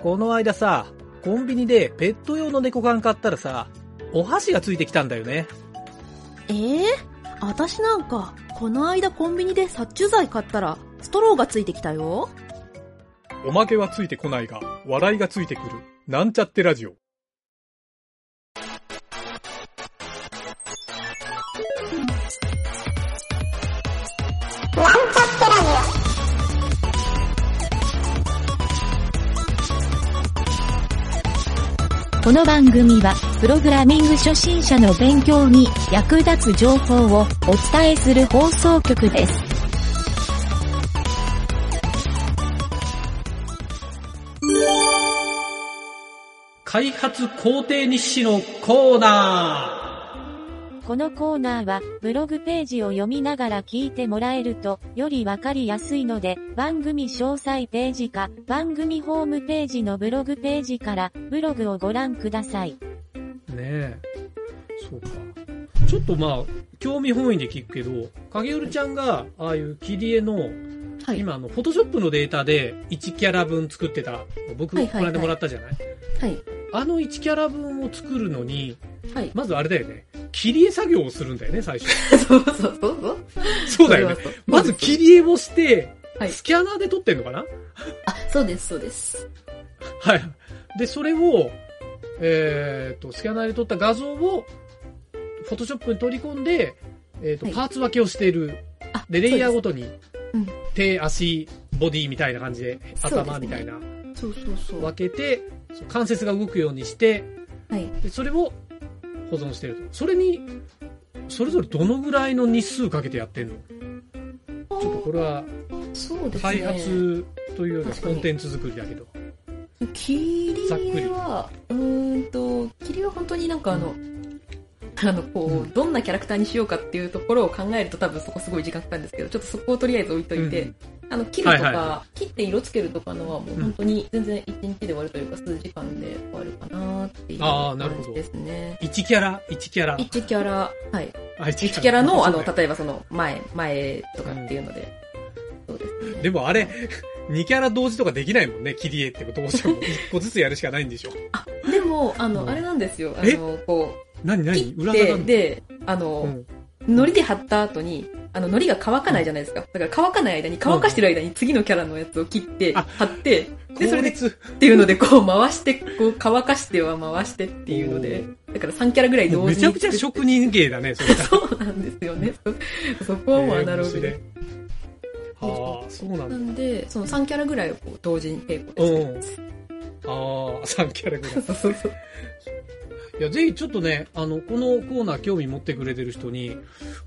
この間さ、コンビニでペット用の猫缶買ったらさ、お箸がついてきたんだよね。私なんかこの間コンビニで殺虫剤買ったらストローがついてきたよ。おまけはついてこないが笑いがついてくるなんちゃってラジオ。この番組はプログラミング初心者の勉強に役立つ情報をお伝えする放送局です。開発工程日誌のコーナー。このコーナーはブログページを読みながら聞いてもらえるとよりわかりやすいので、番組詳細ページか番組ホームページのブログページからブログをご覧ください。ねえ、そうか。ちょっと興味本位で聞くけど、影うるちゃんがああいう切り絵の、はい、今フォトショップのデータで1キャラ分作ってた、僕この間もらったじゃない、はいはい、あの1キャラ分を作るのに、はい、まずあれだよね、切り絵作業をするんだよね最初。そうそうだよね。まず切り絵をして、はい、スキャナーで撮ってんのかな。あ、そうですはい。でそれをスキャナーで撮った画像をフォトショップに取り込んで、はい、パーツ分けをしている。でレイヤーごとに、うん、手、足、ボディみたいな感じで、頭みたいな、そう分けて関節が動くようにして、はい、でそれを保存してる。それにそれぞれどのぐらいの日数かけてやってんの？ちょっとこれは開発というよりはコンテンツ作りだけど、切り絵は切り絵は本当にどんなキャラクターにしようかっていうところを考えると、多分そこすごい時間かかるんですけど、ちょっとそこをとりあえず置いといて、切るとか、はいはいはい、切って色つけるとかのはもう本当に全然1日で終わるというか、数時間で終わるかなっていう感じですね。1キャラ、はい、1キャラの、例えばその前とかっていうので、そうですね。でもあれ2キャラ同時とかできないもんね、切り絵ってこと。もちろん1個ずつやるしかないんでしょ。あ、でもあれなんですよ。何裏側ので糊で貼った後に糊が乾かないじゃないですか。だから乾かしてる間に次のキャラのやつを切って貼って、でそれでっていうのでこう回して、こう乾かしては回してっていうので、だから3キャラぐらい同時に。めちゃくちゃ職人芸だねそれ。そうなんですよね。そこはもうアナログで。そうなんだ。なんでその3キャラぐらいをこう同時に並行です。3キャラぐらい。そう。いや、ぜひちょっとね、このコーナー興味持ってくれてる人に、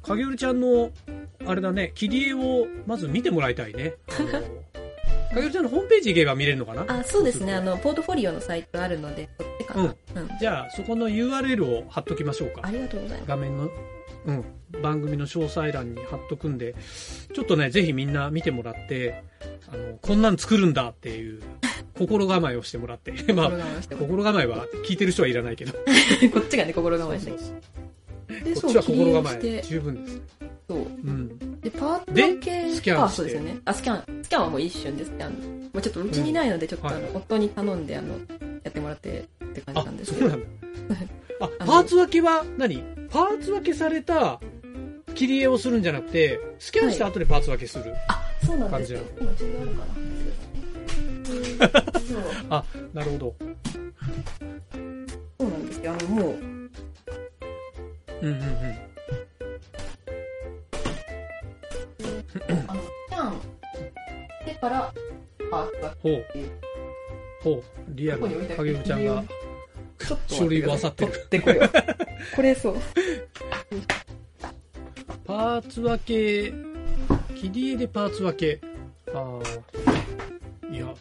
影うるちゃんの、あれだね、切り絵をまず見てもらいたいね。影うるちゃんのホームページ行けば見れるのかな。あ、そうですね。ポートフォリオのサイトあるので、そっちかな。じゃあ、そこの URL を貼っときましょうか。ありがとうございます。画面の、番組の詳細欄に貼っとくんで、ちょっとね、ぜひみんな見てもらって、こんなん作るんだっていう。心構えをしてもらって心構えは聞いてる人はいらないけどこっちがね、心構えして、こっちは心構え十分です。そう、でパーツ分けスキャンして、そうですよね。スキャンはもう一瞬です。もうちょっとうちにないので、ちょっと夫に頼んでやってもらってって感じなんですけど。そうなんだ。パーツ分けは何？パーツ分けされた切り絵をするんじゃなくて、スキャンした後でパーツ分けする感じ。そうなんですよ。今ちょっとあるかな。あ、なるほど。そうなんですよ。もう。スキャンしてからパーツが。ほう。リアル。影うるちゃんが書類が漁ってる。これそう。パーツ分け、切り絵でパーツ分け。いや、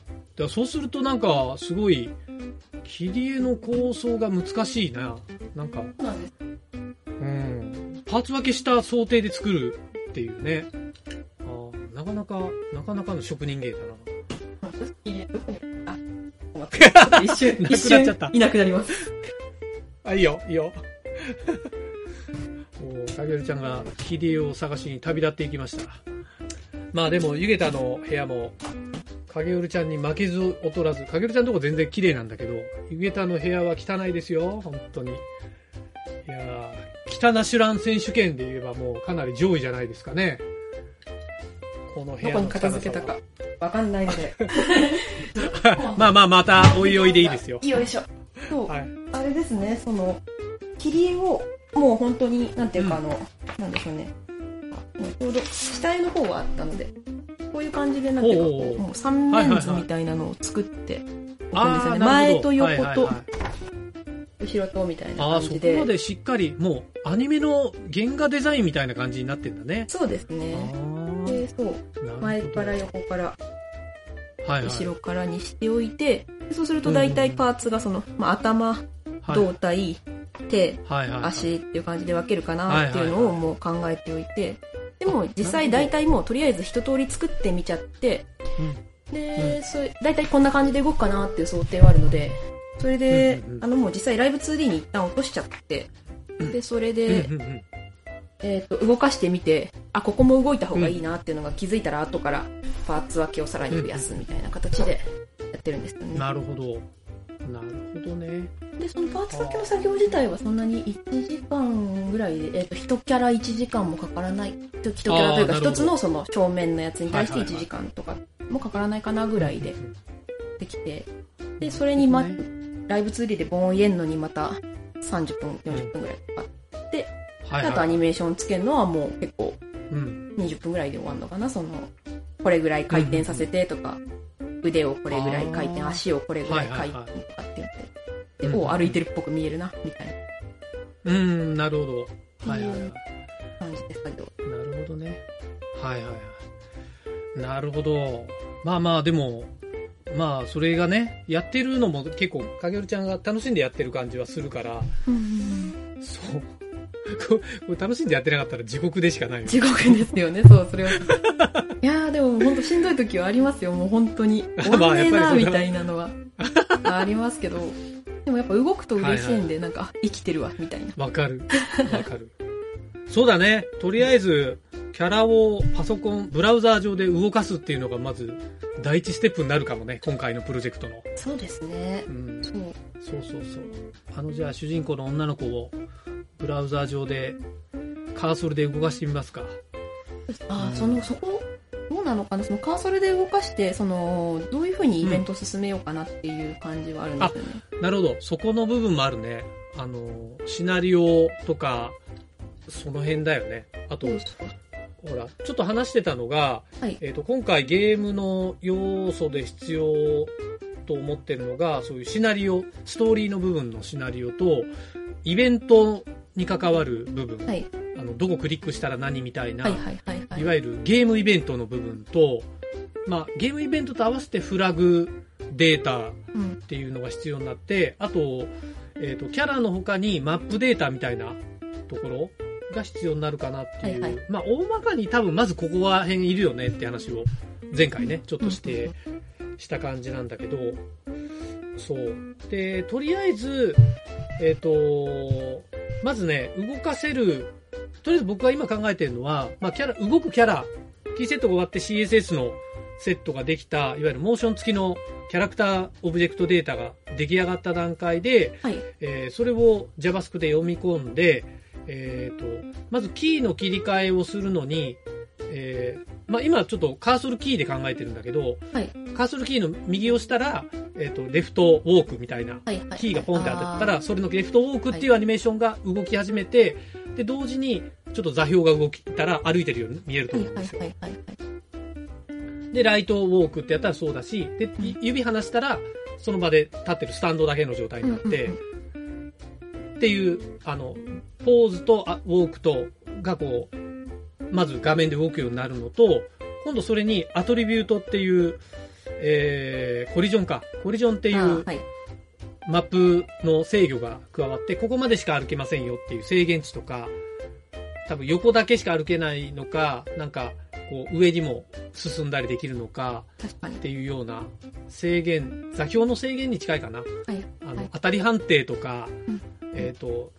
そうするとなんかすごい切り絵の構想が難しいな。なんか、パーツ分けした想定で作るっていうね。なかなかの職人芸だな。一瞬いなくなります。いいよ。影うるちゃんが切り絵を探しに旅立っていきました。まあでもユゲタの部屋も。影うるちゃんに負けず劣らず、影うるちゃんのとこ全然綺麗なんだけど、ゆげたの部屋は汚いですよ、本当に。いやー、汚しらん選手権で言えばもうかなり上位じゃないですかね。この部屋の汚さは。どこに片付けたかわかんないので。まあまあまたおいおいでいいですよ。よいしょ。そう、はい、あれですね、その切り絵をもう本当になんていうか、うん、なんでしょうね。ちょうど下絵の方はあったので。こういう感じでなんかこう三面図みたいなのを作っておくんですよね。前と横と後ろとみたいな感じで。あ、そこまでしっかりもうアニメの原画デザインみたいな感じになってんだね。そうですね。で、そう前から横から後ろからにしておいて、はいはい、そうすると大体パーツがその、まあ、頭、はい、胴体、手、はいはい、足っていう感じで分けるかなっていうのをもう考えておいて。でも実際大体もうとりあえず一通り作ってみちゃって、うん、で、うん、そう大体こんな感じで動くかなっていう想定はあるので、それで、うんうんうん、もう実際ライブ 2D に一旦落としちゃって、でそれで、うんうんうん、動かしてみて、あ、ここも動いた方がいいなっていうのが気づいたら後からパーツ分けをさらに増やすみたいな形でやってるんですよね。なるほど。なるほどね。でそのパーツ分けの作業自体はそんなに1時間ぐらいで、1キャラ1時間もかからない、1キャラというか1つのその正面のやつに対して1時間とかもかからないかなぐらいでできて、でそれにライブ 2D でボーン入れんのにまた30分40分ぐらいかかって、あとアニメーションつけるのはもう結構20分ぐらいで終わるのかな。そのこれぐらい回転させてとか、腕をこれぐらい回転、足をこれぐらい回転とかってやって、で、歩いてるっぽく見えるなみたいな。なるほど。はいはいはい。感じですけど。なるほどね。はいはいはい。なるほど。まあまあでも、まあそれがね、やってるのも結構かげるちゃんが楽しんでやってる感じはするから。そう。これ楽しんでやってなかったら地獄でしかないよ。地獄ですよね。そう、それは。いやーでも本当しんどい時はありますよ。もう本当に終わんねえなみたいなのはありますけど、でもやっぱ動くと嬉しいんで、はいはい、なんか生きてるわみたいな。わかるわかる。そうだね。とりあえずキャラをパソコンブラウザー上で動かすっていうのがまず第一ステップになるかもね、今回のプロジェクトの。そうですね。うん、そう。じゃあ主人公の女の子をブラウザー上でカーソルで動かしてみますか。あ、そこどうなのかな。そのカーソルで動かしてそのどういう風にイベントを進めようかなっていう感じはあるんですよね。あ、なるほど。そこの部分もあるね。シナリオとかその辺だよね。あとほらちょっと話してたのが、はい、今回ゲームの要素で必要と思ってるのがそういうシナリオ、ストーリーの部分のシナリオとイベントに関わる部分、はい、どこクリックしたら何みたいな、いわゆるゲームイベントの部分と、まあ、ゲームイベントと合わせてフラグデータっていうのが必要になって、うん、あと、キャラの他にマップデータみたいなところが必要になるかなっていう、はいはい、まあ、大まかに多分まずここら辺いるよねって話を前回ねちょっとして、うん、した感じなんだけど、そうでとりあえずまずね動かせる、とりあえず僕が今考えてるのは、まあ、動くキャラ、キーセットが終わって CSS のセットができた、いわゆるモーション付きのキャラクターオブジェクトデータが出来上がった段階で、はい、それを JavaScript で読み込んで、まずキーの切り替えをするのに、まあ、今ちょっとカーソルキーで考えてるんだけど、はい、カーソルキーの右を押したら、レフトウォークみたいな、はいはいはい、キーがポンって当たったらそれのレフトウォークっていうアニメーションが動き始めて、はい、で同時にちょっと座標が動きたら歩いてるように見えると思うんですよ、はいはいはいはい、でライトウォークってやったらそうだし、で指離したらその場で立ってるスタンドだけの状態になって、うんうんうん、っていうポーズとウォークとがこうまず画面で動くようになるのと、今度それにアトリビュートっていう、コリジョンっていうマップの制御が加わって、ここまでしか歩けませんよっていう制限値とか、多分横だけしか歩けないのか、なんかこう上にも進んだりできるのかっていうような制限、座標の制限に近いかな。当たり判定とか、うん、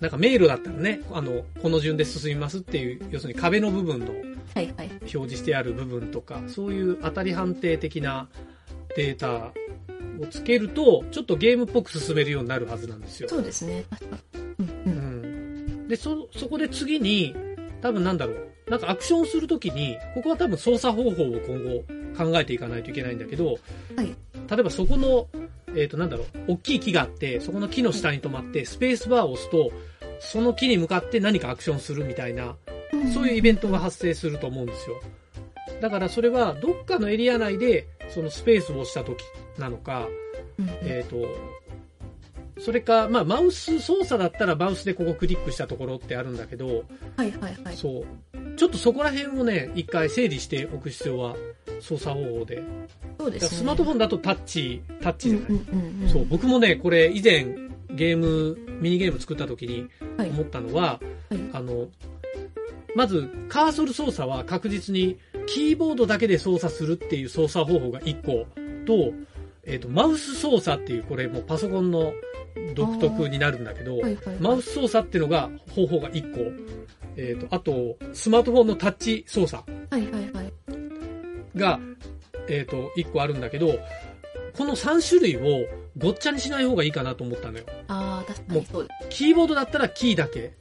なんか迷路だったらね、この順で進みますっていう、要するに壁の部分の表示してある部分とか、はいはい、そういう当たり判定的なデータをつけるとちょっとゲームっぽく進めるようになるはずなんですよ。そうですね。うんうん、でそこで次に多分なんかアクションをするときにここは多分操作方法を今後考えていかないといけないんだけど、はい、例えばそこの大きい木があってそこの木の下に止まってスペースバーを押すとその木に向かって何かアクションするみたいな、そういうイベントが発生すると思うんですよ。だからそれはどっかのエリア内でそのスペースを押した時なのか、それか、まあ、マウス操作だったらマウスでここクリックしたところってあるんだけど、はいはいはい、そうちょっとそこら辺をね一回整理しておく必要は操作方法で。そうですね、スマートフォンだとタッチじゃない、そう僕もねこれ以前ミニゲーム作った時に思ったのは、はいはい、まずカーソル操作は確実にキーボードだけで操作するっていう操作方法が1個と、マウス操作っていうこれもパソコンの独特になるんだけど、はいはいはい、マウス操作っていうのが方法が1個、あとスマートフォンのタッチ操作が、はいはいはい、1個あるんだけど、この3種類をごっちゃにしない方がいいかなと思ったのよ。あ、確かにそうです。もうキーボードだったらキーだけ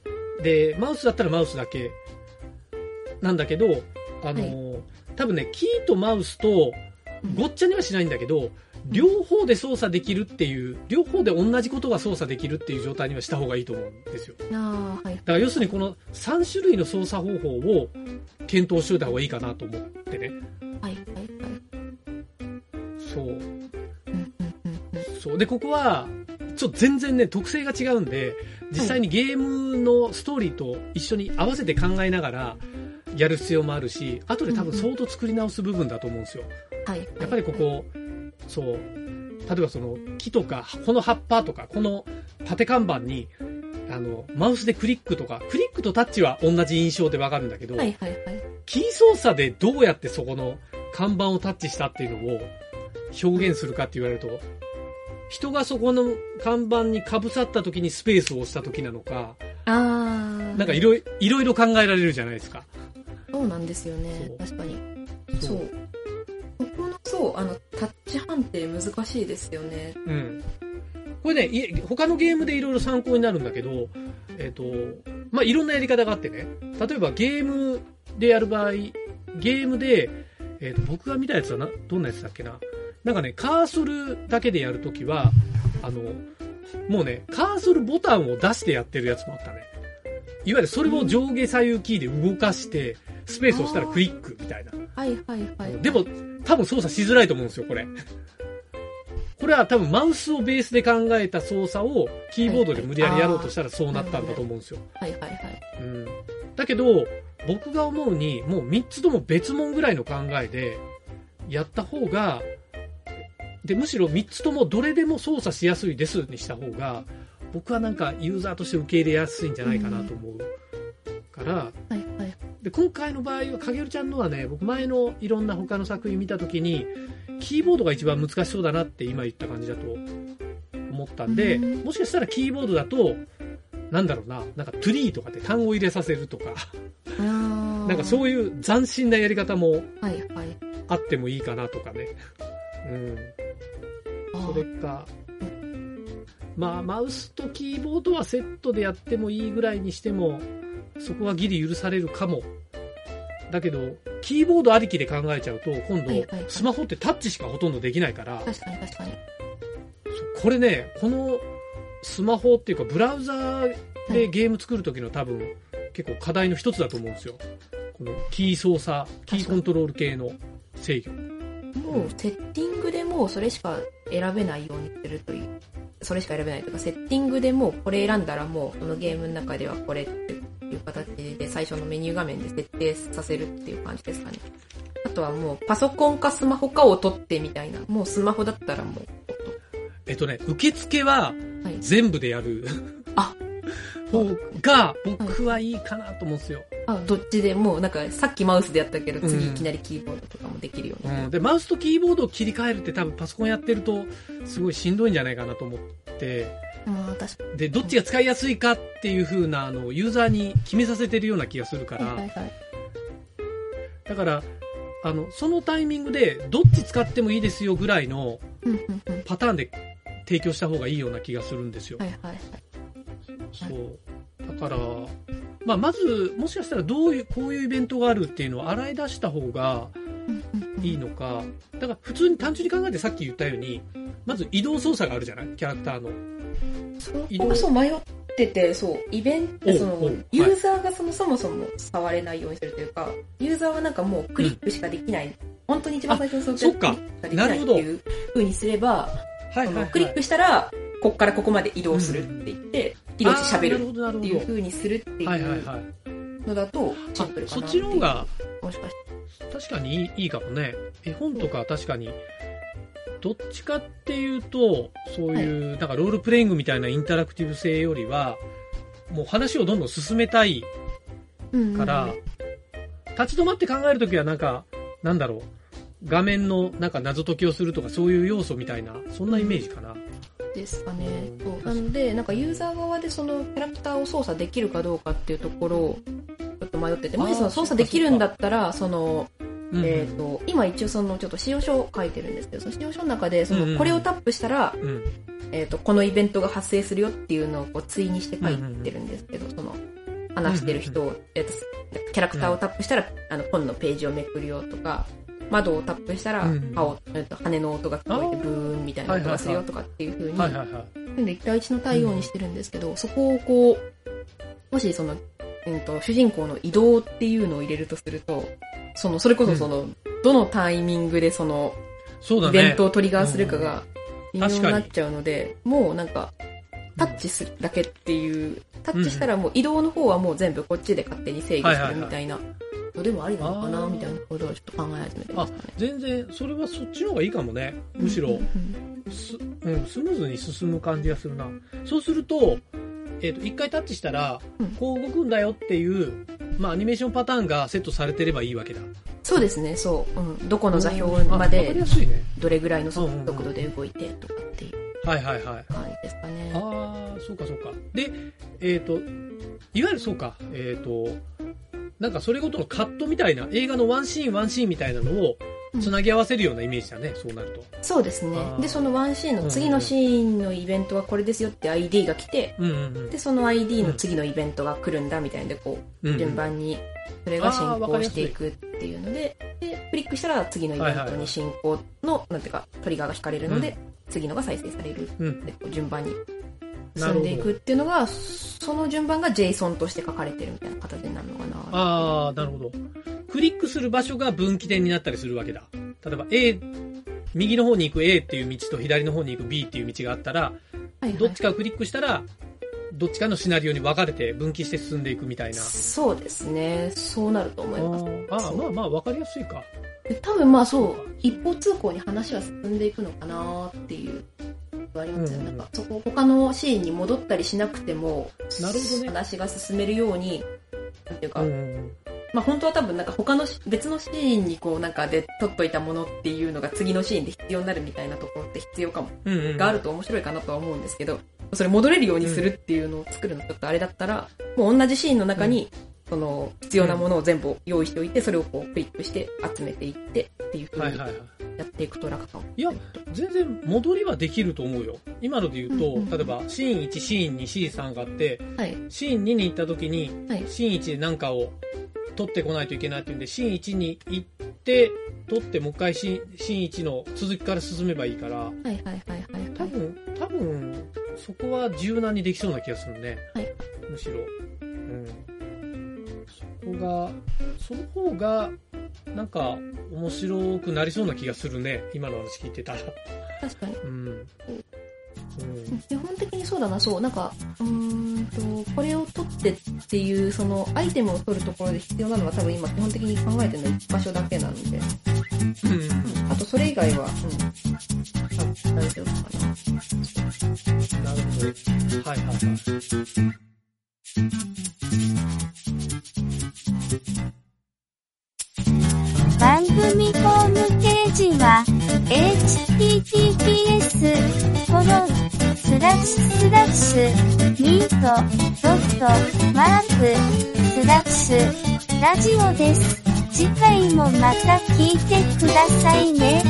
でマウスだったらマウスだけなんだけど、はい、多分ねキーとマウスとごっちゃにはしないんだけど、うん、両方で操作できるっていう、両方で同じことが操作できるっていう状態にはした方がいいと思うんですよ。あ、はい、だから要するにこの3種類の操作方法を検討しておいた方がいいかなと思ってね。はいはいはい。そうで、ここはちょっと全然ね特性が違うんで、実際にゲームのストーリーと一緒に合わせて考えながらやる必要もあるし、後で多分相当作り直す部分だと思うんですよ、うんうん、やっぱりここ、そう例えばその木とかこの葉っぱとかこの縦看板にマウスでクリックとか、クリックとタッチは同じ印象でわかるんだけど、はいはいはい、キー操作でどうやってそこの看板をタッチしたっていうのを表現するかって言われると、人がそこの看板にかぶさった時にスペースを押した時なのか、なんかいろいろ考えられるじゃないですか。そうなんですよね、確かに。そうここのタッチ判定難しいですよね。うん。これね他のゲームでいろいろ参考になるんだけど、まあいろんなやり方があってね、例えばゲームでやる場合、ゲームで、僕が見たやつはどんなやつだっけな。なんかねカーソルだけでやるときはもうねカーソルボタンを出してやってるやつもあったね。いわゆるそれを上下左右キーで動かしてスペースをしたらクリックみたいな、はいはいはい、でも多分操作しづらいと思うんですよこれは多分マウスをベースで考えた操作をキーボードで無理やりやろうとしたらそうなったんだと思うんですよ、はいはいはい、うん、だけど僕が思うにもう3つとも別物ぐらいの考えでやった方がで、むしろ3つともどれでも操作しやすいですにした方が僕はなんかユーザーとして受け入れやすいんじゃないかなと思うから、うんはいはい、で今回の場合はかげるちゃんのはね、僕前のいろんな他の作品見た時にキーボードが一番難しそうだなって今言った感じだと思ったんで、うん、もしかしたらキーボードだとなんかトゥリーとかって単語入れさせるとかなんかそういう斬新なやり方もあってもいいかなとかね、うん、それかまあマウスとキーボードはセットでやってもいいぐらいにしてもそこはギリ許されるかも。だけどキーボードありきで考えちゃうと今度スマホってタッチしかほとんどできないから、確かに確かにこれねこのスマホっていうかブラウザーでゲーム作る時の多分結構課題の一つだと思うんですよ、このキー操作キーコントロール系の制御。もうセッティングでもうそれしか選べないようにするという、それしか選べないとかセッティングでもうこれ選んだらもうこのゲームの中ではこれっていう形で最初のメニュー画面で設定させるっていう感じですかね。あとはもうパソコンかスマホかを取ってみたいな、もうスマホだったらもう受付は全部でやる、はい、方が僕はいいかなと思うんですよ。どっちでもなんかさっきマウスでやったけど次いきなりキーボードとかもできるように、うんうん、でマウスとキーボードを切り替えるって多分パソコンやってるとすごいしんどいんじゃないかなと思って、あ確かにでどっちが使いやすいかっていう風なユーザーに決めさせてるような気がするから、はいはいはい、だからそのタイミングでどっち使ってもいいですよぐらいのパターンで提供した方がいいような気がするんですよ。はいはいはい、そうだから、まあ、まずもしかしたらこういうイベントがあるっていうのを洗い出した方がいいのか。だから普通に単純に考えてさっき言ったようにまず移動操作があるじゃない、キャラクターの。そう迷ってて、そうイベントそのユーザーがそもそも触れないようにするというか、ユーザーはなんかもうクリックしかできない、うん、本当に一番最初の装置はクリックしかできないっていう風にすれば、はいはいはい、クリックしたらここからここまで移動するって言って、うん、移動して喋るっていう風にするっていうのだとシンプルかなっていう、はいはいはい、もしかして確かにいいかもね。絵本とか確かにどっちかっていうとそういうなんかロールプレイングみたいなインタラクティブ性よりはもう話をどんどん進めたいから、うんうんうん、立ち止まって考えるときはなんかなんだろう、画面のなんか謎解きをするとかそういう要素みたいな、そんなイメージかな、うん、ですかね。そうなのでなんかユーザー側でそのキャラクターを操作できるかどうかっていうところをちょっと迷ってて、もしその操作できるんだったらその今一応そのちょっと仕様書を書いてるんですけど、その仕様書の中でそのこれをタップしたら、うんうんこのイベントが発生するよっていうのをこう対にして書いてるんですけど、その話してる人を、キャラクターをタップしたら本のページをめくるよとか、窓をタップしたら羽の音が聞こえてブーンみたいな音がするよとかっていう風に、はいはいはい、1対1の対応にしてるんですけど、そこをこうもしその主人公の移動っていうのを入れるとすると、それこそどのタイミングでそのイベントをトリガーするかが微妙になっちゃうので、もうなんかタッチするだけっていう、タッチしたらもう移動の方はもう全部こっちで勝手に制御するみたいなのでもありなのかなみたいなことをちょっと考え始めてましたね。あ、全然それはそっちの方がいいかもね。むしろスムーズに進む感じがするな。そうすると1回タッチしたらこう動くんだよっていう、まあ、アニメーションパターンがセットされてればいいわけだ。そうですね、そう、うん、どこの座標までどれぐらいの速度で動いてとかっていう感じですかね。ああ、そうかそうか。で、いわゆるそうか、なんかそれごとのカットみたいな、映画のワンシーンワンシーンみたいなのをつなぎ合わせるようなイメージだね、うん、そうなると。そうですね。でそのワンシーンの次のシーンのイベントはこれですよって ID が来て、うんうんうん、でその ID の次のイベントが来るんだみたいなでこう、うんうん、順番にそれが進行していくっていうので、でクリックしたら次のイベントに進行の、はいはい、なんていうかトリガーが引かれるので、うん、次のが再生される、うん、でこう順番に進んでいくっていうのが、その順番が JSON として書かれてるみたいな形になるのかな。あー、なるほど。クリックする場所が分岐点になったりするわけだ。例えば 右の方に行く A っていう道と左の方に行く B っていう道があったら、はいはい、どっちかをクリックしたらどっちかのシナリオに分かれて分岐して進んでいくみたいな。そうですね、そうなると思います。ああ、まあまあ分かりやすいか。多分まあそう、一方通行に話は進んでいくのかなっていうありますよ、うんうん、なんかそこ他のシーンに戻ったりしなくても、なるほどね、話が進めるようになんていうか、うん、まあ、本当は多分なんか他の別のシーンにこうなんかで取っといたものっていうのが次のシーンで必要になるみたいなところって必要かも、うんうんうん、があると面白いかなとは思うんですけど、それ戻れるようにするっていうのを作るのちょっとあれだったら、もう同じシーンの中にその必要なものを全部用意しておいて、それをこうクリックして集めていってっていう風にやっていくと楽かも。いや、全然戻りはできると思うよ。今ので言うと、うんうん、例えばシーン1シーン2シーン3があって、はい、シーン2に行った時に、はい、シーン1で何かを取ってこないといけないっていうんで、シーン1に行って取ってもう一回シーン1の続きから進めばいいから、はいはいはいはい、はい、多分そこは柔軟にできそうな気がするね、はい、むしろ、うん、その方がなんか面白くなりそうな気がするね、今の話聞いてたら。確かに、うんうん、基本的にそうだな。そう、なんかこれを取ってっていうそのアイテムを取るところで必要なのは多分今基本的に考えてるのは1箇所だけなので、うんうん、あとそれ以外は、うん、大丈夫かな。なるほど、はいはいはい。番組ホームページは https://meet.mark/radio です。次回もまた聞いてくださいね。